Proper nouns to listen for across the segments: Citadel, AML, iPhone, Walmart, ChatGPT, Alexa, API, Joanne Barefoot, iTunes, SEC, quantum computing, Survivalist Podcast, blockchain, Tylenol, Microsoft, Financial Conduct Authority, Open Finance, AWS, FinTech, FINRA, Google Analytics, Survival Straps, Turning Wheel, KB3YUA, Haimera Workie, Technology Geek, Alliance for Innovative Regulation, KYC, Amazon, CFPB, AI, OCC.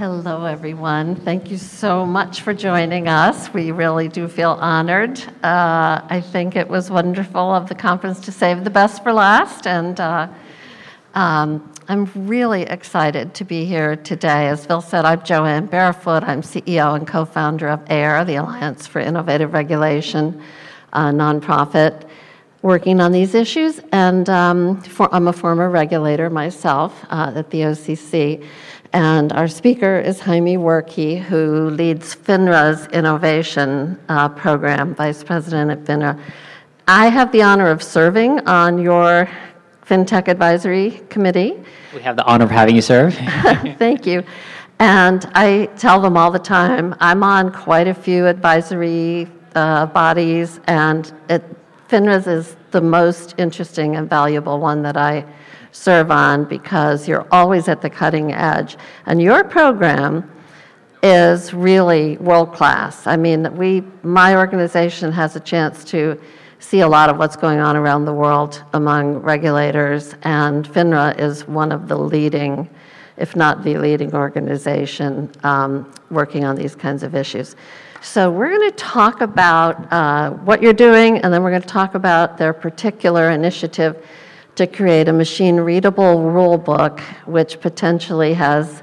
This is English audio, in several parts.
Hello, everyone. Thank you so much for joining us. We really do feel honored. I think it was wonderful of the conference to save the best for last, and I'm really excited to be here today. As Phil said, I'm Joanne Barefoot. I'm CEO and co-founder of AIR, the Alliance for Innovative Regulation, a nonprofit working on these issues, and I'm a former regulator myself at the OCC. And our speaker is Haimera Workie, who leads FINRA's innovation program, vice president at FINRA. I have the honor of serving on your FinTech Advisory Committee. We have the honor of having you serve. Thank you. And I tell them all the time, I'm on quite a few advisory bodies, and FINRA's is the most interesting and valuable one that I serve on because you're always at the cutting edge. And your program is really world-class. I mean, my organization has a chance to see a lot of what's going on around the world among regulators, and FINRA is one of the leading, if not the leading organization working on these kinds of issues. So we're going to talk about what you're doing, and then we're going to talk about their particular initiative to create a machine-readable rule book, which potentially has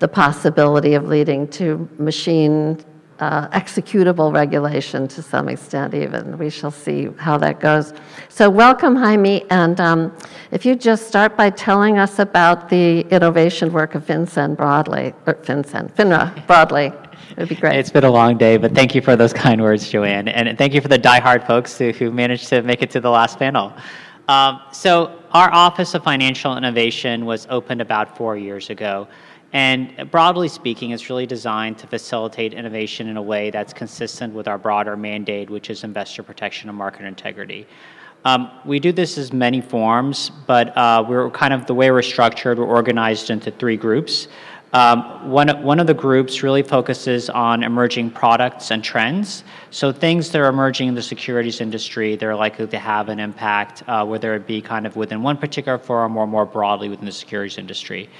the possibility of leading to machine executable regulation to some extent even. We shall see how that goes. So welcome, Jaime, and if you just start by telling us about the innovation work of FINRA broadly, it would be great. It's been a long day, but thank you for those kind words, Joanne, and thank you for the diehard folks who managed to make it to the last panel. So our Office of Financial Innovation was opened about 4 years ago. And broadly speaking, it's really designed to facilitate innovation in a way that's consistent with our broader mandate, which is investor protection and market integrity. We do this as many forms, but the way we're structured, we're organized into three groups. One of the groups really focuses on emerging products and trends. So things that are emerging in the securities industry, they're likely to have an impact, whether it be kind of within one particular firm or more broadly within the securities industry.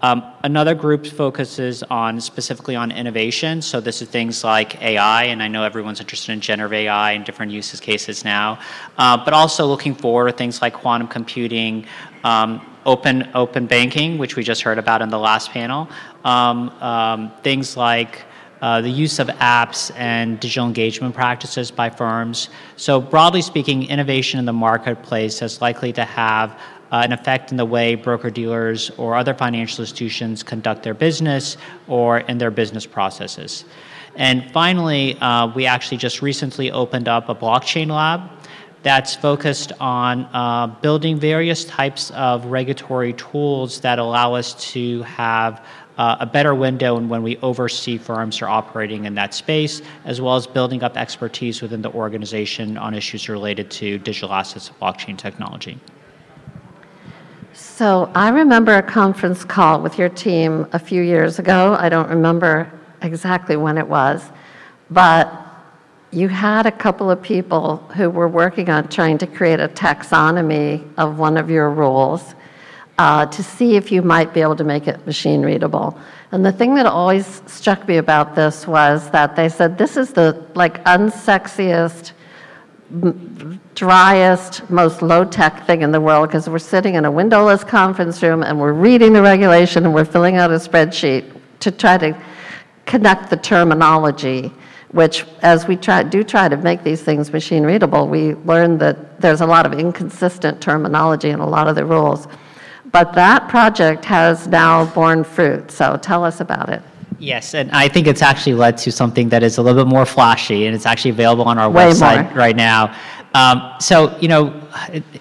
Another group focuses specifically on innovation. So this is things like AI, and I know everyone's interested in generative AI and different use cases now, but also looking forward to things like quantum computing, open banking, which we just heard about in the last panel, things like the use of apps and digital engagement practices by firms. So broadly speaking, innovation in the marketplace is likely to have an effect in the way broker-dealers or other financial institutions conduct their business or in their business processes. And finally, we actually just recently opened up a blockchain lab that's focused on building various types of regulatory tools that allow us to have a better window in when we oversee firms are operating in that space, as well as building up expertise within the organization on issues related to digital assets and blockchain technology. So I remember a conference call with your team a few years ago. I don't remember exactly when it was, but you had a couple of people who were working on trying to create a taxonomy of one of your rules to see if you might be able to make it machine readable. And the thing that always struck me about this was that they said, this is the unsexiest, driest, most low-tech thing in the world because we're sitting in a windowless conference room and we're reading the regulation and we're filling out a spreadsheet to try to connect the terminology, which as we try to make these things machine readable, we learn that there's a lot of inconsistent terminology in a lot of the rules. But that project has now borne fruit, so tell us about it. Yes, and I think it's actually led to something that is a little bit more flashy, and it's actually available on our website right now.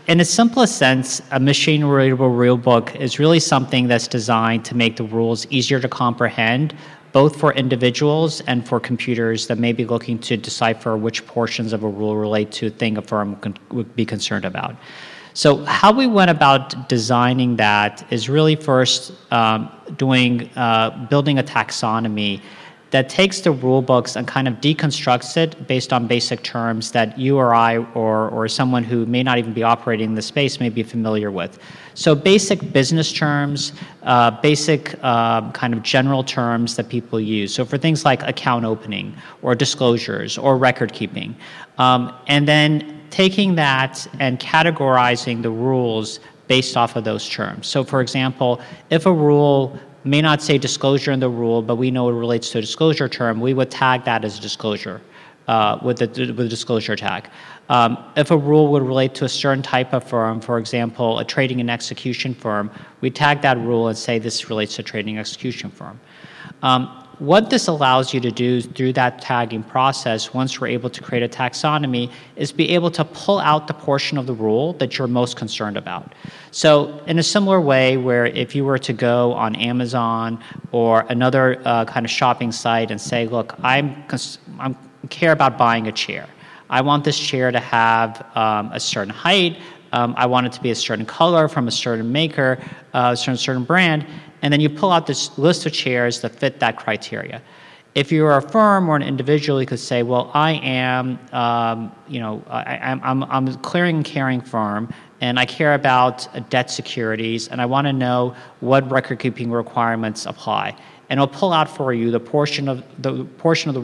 In the simplest sense, a machine-readable rule book is really something that's designed to make the rules easier to comprehend, both for individuals and for computers that may be looking to decipher which portions of a rule relate to a thing a firm would be concerned about. So how we went about designing that is really first building a taxonomy that takes the rule books and kind of deconstructs it based on basic terms that you or I or someone who may not even be operating in the space may be familiar with. So basic business terms, basic kind of general terms that people use. So for things like account opening or disclosures or record keeping. And then taking that and categorizing the rules based off of those terms. So for example, if a rule may not say disclosure in the rule, but we know it relates to a disclosure term, we would tag that as disclosure with the disclosure tag. If a rule would relate to a certain type of firm, for example, a trading and execution firm, we tag that rule and say this relates to a trading and execution firm. What this allows you to do through that tagging process, once we're able to create a taxonomy, is be able to pull out the portion of the rule that you're most concerned about. So in a similar way where if you were to go on Amazon or another kind of shopping site and say, look, I care about buying a chair. I want this chair to have a certain height. I want it to be a certain color from a certain maker, a certain brand. And then you pull out this list of chairs that fit that criteria. If you are a firm or an individual, you could say, well, I'm a clearing and carrying firm, and I care about debt securities, and I want to know what record-keeping requirements apply. And it'll pull out for you the portion of the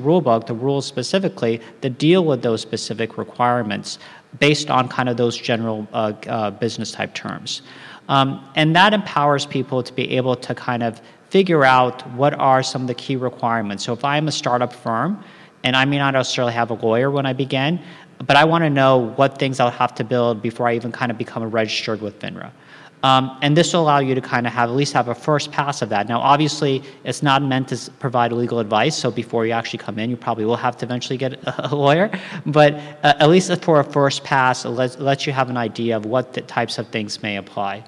rule book, the rules specifically, that deal with those specific requirements based on kind of those general business-type terms. And that empowers people to be able to kind of figure out what are some of the key requirements. So if I'm a startup firm, and I may not necessarily have a lawyer when I begin, but I want to know what things I'll have to build before I even kind of become registered with FINRA. And this will allow you to kind of have at least have a first pass of that. Now, obviously, it's not meant to provide legal advice, so before you actually come in, you probably will have to eventually get a lawyer. But at least for a first pass, it lets you have an idea of what the types of things may apply.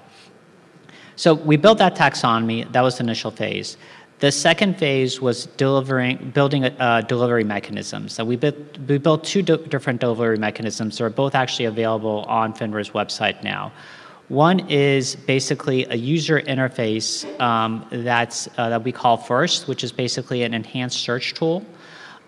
So we built that taxonomy. That was the initial phase. The second phase was building delivery mechanisms. So we built two different delivery mechanisms that are both actually available on FINRA's website now. One is basically a user interface that we call FIRST, which is basically an enhanced search tool.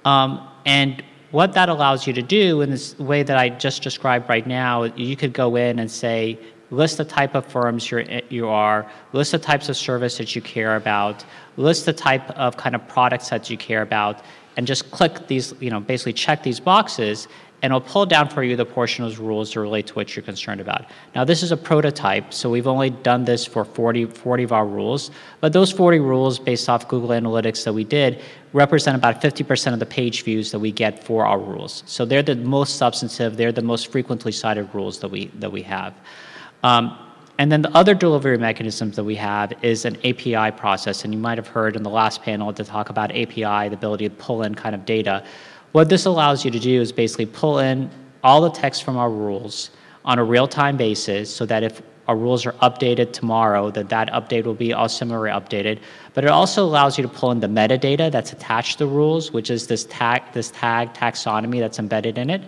And what that allows you to do in this way that I just described right now, you could go in and say, list the type of firms you are, list the types of service that you care about, list the type of kind of products that you care about, and just click these, basically check these boxes, and it'll pull down for you the portion of those rules that relate to what you're concerned about. Now, this is a prototype, so we've only done this for 40 of our rules, but those 40 rules based off Google Analytics that we did represent about 50% of the page views that we get for our rules. So they're the most substantive, they're the most frequently cited rules that we have. And then the other delivery mechanisms that we have is an API process, and you might have heard in the last panel to talk about API, the ability to pull in kind of data. What this allows you to do is basically pull in all the text from our rules on a real-time basis so that if our rules are updated tomorrow, that update will be all similarly updated. But it also allows you to pull in the metadata that's attached to the rules, which is this tag taxonomy that's embedded in it.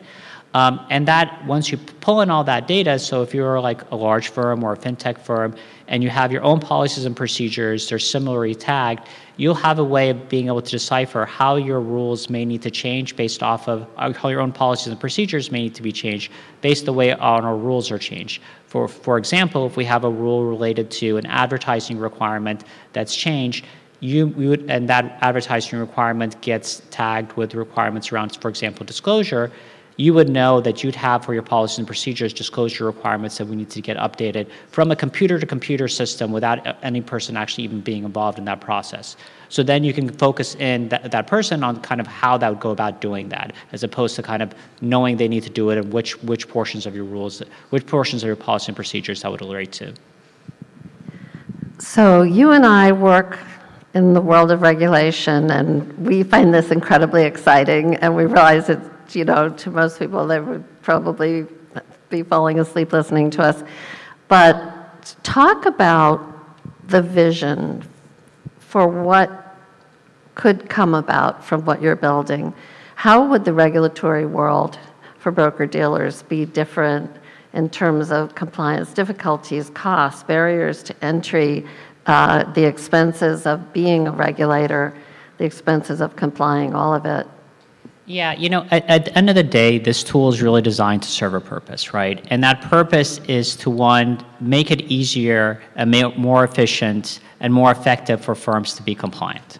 And that, once you pull in all that data, so if you're like a large firm or a FinTech firm and you have your own policies and procedures, they're similarly tagged, you'll have a way of being able to decipher how your rules may need to change based off of how your own policies and procedures may need to be changed based on the way our rules are changed. For example, if we have a rule related to an advertising requirement that's changed, and that advertising requirement gets tagged with requirements around, for example, disclosure, you would know that you'd have for your policies and procedures disclosure requirements that we need to get updated from a computer-to-computer system without any person actually even being involved in that process. So then you can focus in that person on kind of how that would go about doing that, as opposed to kind of knowing they need to do it and which portions of your rules, which portions of your policy and procedures that would relate to. So you and I work in the world of regulation, and we find this incredibly exciting, and we realize it's to most people, they would probably be falling asleep listening to us. But talk about the vision for what could come about from what you're building. How would the regulatory world for broker-dealers be different in terms of compliance difficulties, costs, barriers to entry, the expenses of being a regulator? the expenses of complying, all of it. Yeah, you know, at the end of the day, this tool is really designed to serve a purpose, right? And that purpose is to, one, make it easier and make it more efficient and more effective for firms to be compliant,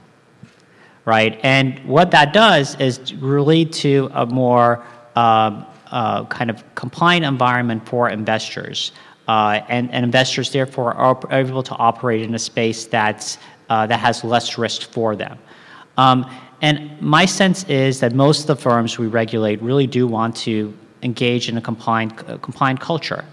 right? And what that does is really to a more kind of compliant environment for investors. And investors, therefore, are able to operate in a space that has less risk for them. And my sense is that most of the firms we regulate really do want to engage in a compliant culture.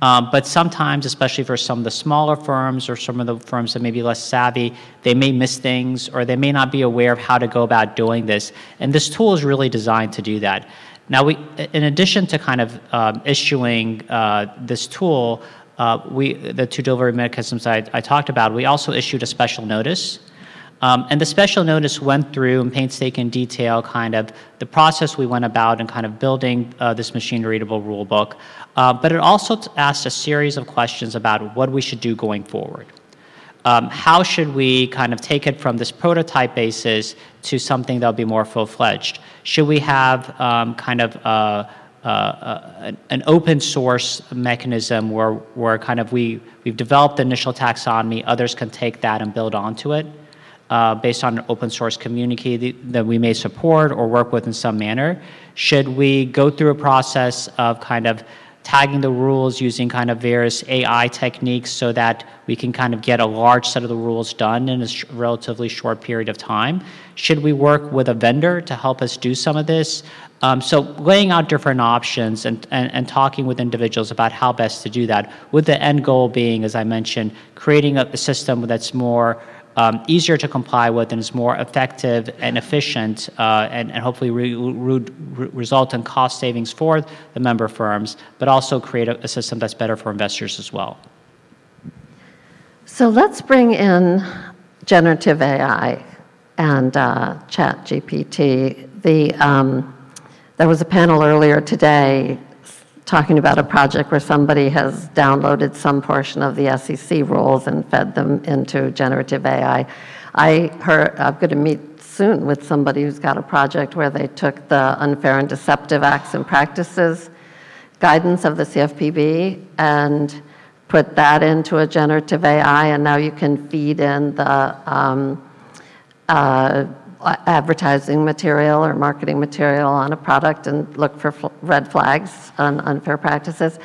But sometimes, especially for some of the smaller firms or some of the firms that may be less savvy, they may miss things or they may not be aware of how to go about doing this. And this tool is really designed to do that. Now, in addition to kind of issuing this tool, the two delivery mechanisms I talked about, we also issued a special notice. And the special notice went through in painstaking detail kind of the process we went about in kind of building this machine-readable rule book. But it also asked a series of questions about what we should do going forward. How should we kind of take it from this prototype basis to something that will be more full-fledged? Should we have kind of an open source mechanism where kind of we've developed the initial taxonomy, others can take that and build onto it? Based on an open source community that we may support or work with in some manner? Should we go through a process of kind of tagging the rules using kind of various AI techniques so that we can kind of get a large set of the rules done in a relatively short period of time? Should we work with a vendor to help us do some of this? So laying out different options and talking with individuals about how best to do that, with the end goal being, as I mentioned, creating a system that's more easier to comply with and is more effective and efficient and hopefully result in cost savings for the member firms, but also create a system that's better for investors as well. So let's bring in generative AI and ChatGPT. There was a panel earlier today talking about a project where somebody has downloaded some portion of the SEC rules and fed them into generative AI. I'm going to meet soon with somebody who's got a project where they took the unfair and deceptive acts and practices guidance of the CFPB and put that into a generative AI, and now you can feed in the advertising material or marketing material on a product and look for red flags on unfair practices.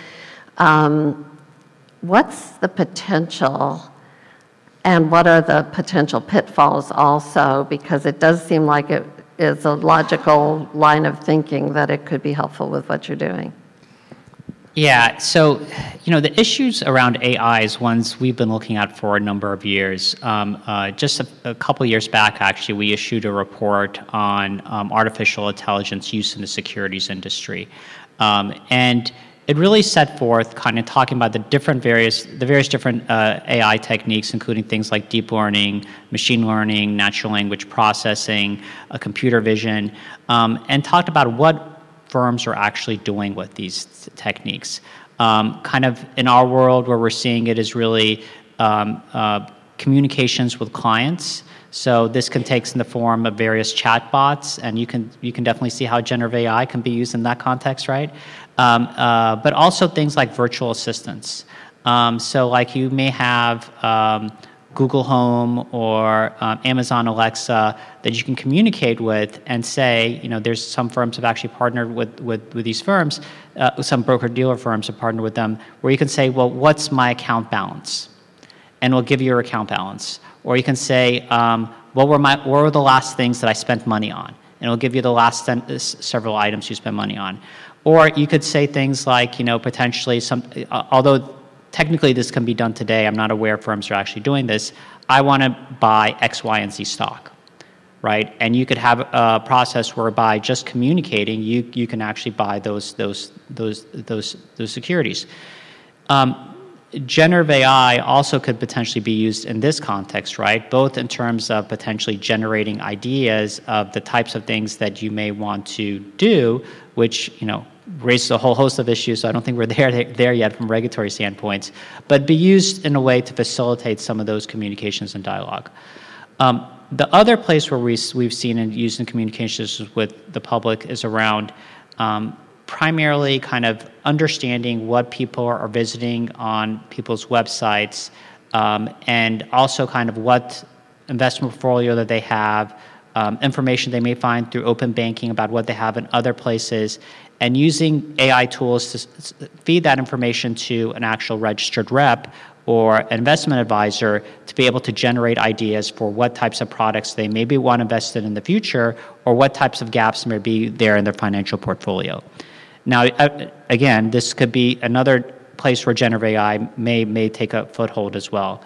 What's the potential, and what are the potential pitfalls also? Because it does seem like it is a logical line of thinking that it could be helpful with what you're doing. Yeah, so, you know, the issues around AI is ones we've been looking at for a number of years. Just a couple of years back, actually, we issued a report on artificial intelligence use in the securities industry. And it really set forth kind of talking about the various different AI techniques, including things like deep learning, machine learning, natural language processing, computer vision, and talked about what firms are actually doing with these techniques. Kind of in our world where we're seeing it is really communications with clients. So this can take in the form of various chatbots, and you can definitely see how generative AI can be used in that context, right? But also things like virtual assistants. So like you may have Google Home or Amazon Alexa that you can communicate with and say, you know, there's some firms have actually partnered with these firms, some broker-dealer firms have partnered with them, where you can say, well, what's my account balance? And we'll give you your account balance. Or you can say, what were the last things that I spent money on? And it'll give you the last several items you spent money on. Or you could say things like, you know, potentially some, although technically, this can be done today. I'm not aware firms are actually doing this. I want to buy X, Y, and Z stock, right? And you could have a process where by just communicating, you can actually buy those securities. Generative AI also could potentially be used in this context, right? Both in terms of potentially generating ideas of the types of things that you may want to do, which, you know, raises a whole host of issues, so I don't think we're there yet from regulatory standpoints, but be used in a way to facilitate some of those communications and dialogue. The other place where we've seen it used in communications with the public is around primarily kind of understanding what people are visiting on people's websites, and also kind of what investment portfolio that they have, information they may find through open banking about what they have in other places, and using AI tools to feed that information to an actual registered rep or an investment advisor to be able to generate ideas for what types of products they maybe want invested in the future, or what types of gaps may be there in their financial portfolio. Now, again, this could be another place where generative AI may take a foothold as well.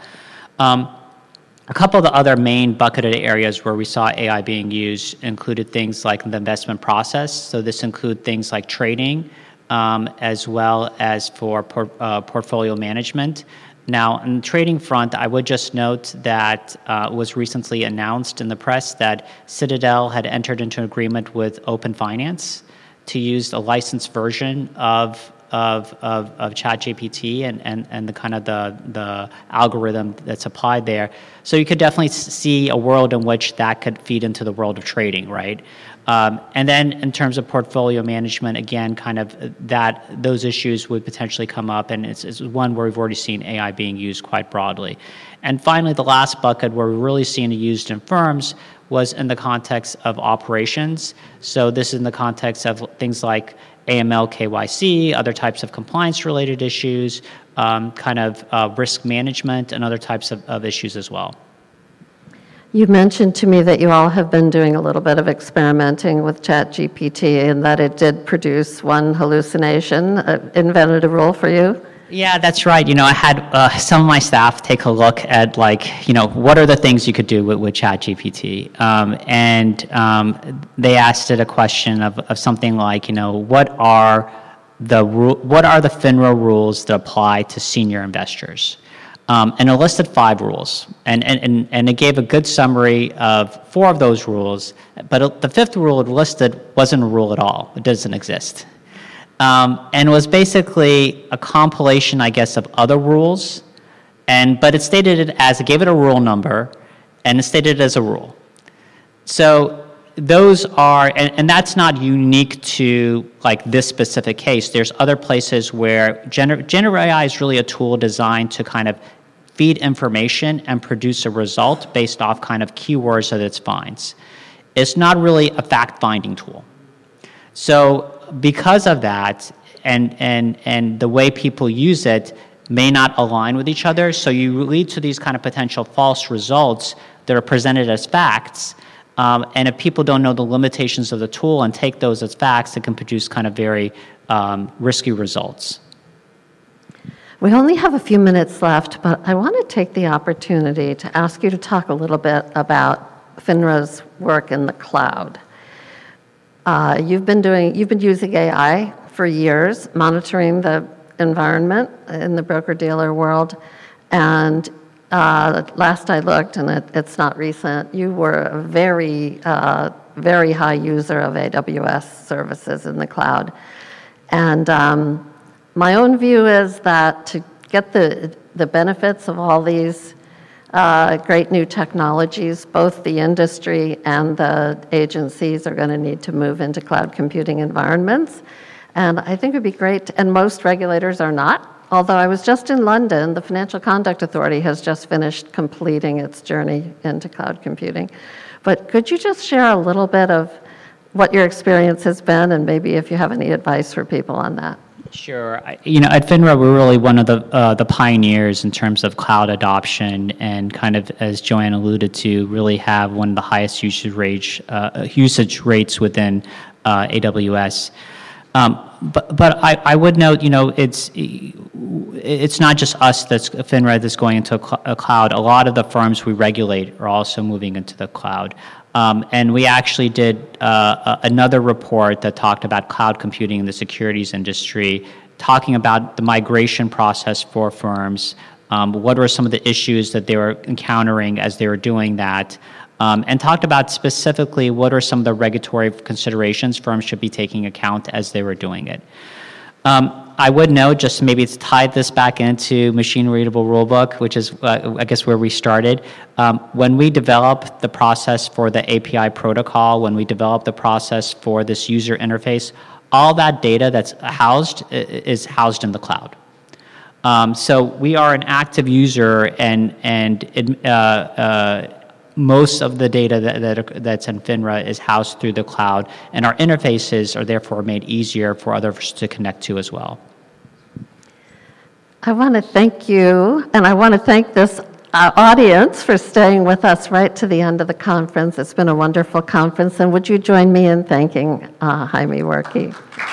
A couple of the other main bucketed areas where we saw AI being used included things like the investment process. So this includes things like trading, as well as for portfolio management. Now, on the trading front, I would just note that it was recently announced in the press that Citadel had entered into an agreement with Open Finance to use a licensed version of ChatGPT and the kind of the algorithm that's applied there. So you could definitely see a world in which that could feed into the world of trading, right? And then in terms of portfolio management, again, kind of that those issues would potentially come up, and it's one where we've already seen AI being used quite broadly. And finally, the last bucket where we're really seeing it used in firms was in the context of operations. So this is in the context of things like AML, KYC, other types of compliance-related issues, kind of risk management, and other types of issues as well. You mentioned to me that you all have been doing a little bit of experimenting with ChatGPT, and that it did produce one hallucination. Invented a rule for you? Yeah, that's right. You know, I had some of my staff take a look at, like, you know, what are the things you could do with ChatGPT? They asked it a question of something like, you know, what are the FINRA rules that apply to senior investors? And it listed 5 rules, and it gave a good summary of 4 of those rules, but the 5th rule it listed wasn't a rule at all. It doesn't exist. And it was basically a compilation, I guess, of other rules, but it stated it as, it gave it a rule number, and it stated it as a rule. So those are, and that's not unique to, like, this specific case. There's other places where generative AI is really a tool designed to kind of feed information and produce a result based off kind of keywords that it finds. It's not really a fact-finding tool. So because of that, and the way people use it may not align with each other, so you lead to these kind of potential false results that are presented as facts, and if people don't know the limitations of the tool and take those as facts, it can produce kind of very risky results. We only have a few minutes left, but I want to take the opportunity to ask you to talk a little bit about FINRA's work in the cloud. You've been using AI for years, monitoring the environment in the broker-dealer world, and last I looked, and it's not recent, you were a very high user of AWS services in the cloud. And my own view is that to get the benefits of all these great new technologies, both the industry and the agencies are going to need to move into cloud computing environments. And I think it would be great, and most regulators are not, although I was just in London, the Financial Conduct Authority has just finished completing its journey into cloud computing. But could you just share a little bit of what your experience has been, and maybe if you have any advice for people on that? Sure. You know, at FINRA, we're really one of the pioneers in terms of cloud adoption, and kind of, as Joanne alluded to, really have one of the highest usage rates within AWS. But I would note, you know, it's not just us that's FINRA that's going into a cloud. A lot of the firms we regulate are also moving into the cloud. And we actually did another report that talked about cloud computing in the securities industry, talking about the migration process for firms, what were some of the issues that they were encountering as they were doing that, and talked about specifically what are some of the regulatory considerations firms should be taking account as they were doing it. I would note, just maybe it's tied this back into machine readable rulebook, which is, I guess, where we started. When we developed the process for the API protocol, when we developed the process for this user interface, all that data that's housed is housed in the cloud. So we are an active user, and most of the data that's in FINRA is housed through the cloud, and our interfaces are therefore made easier for others to connect to as well. I want to thank you, and I want to thank this audience for staying with us right to the end of the conference. It's been a wonderful conference, and would you join me in thanking Haimera Workie?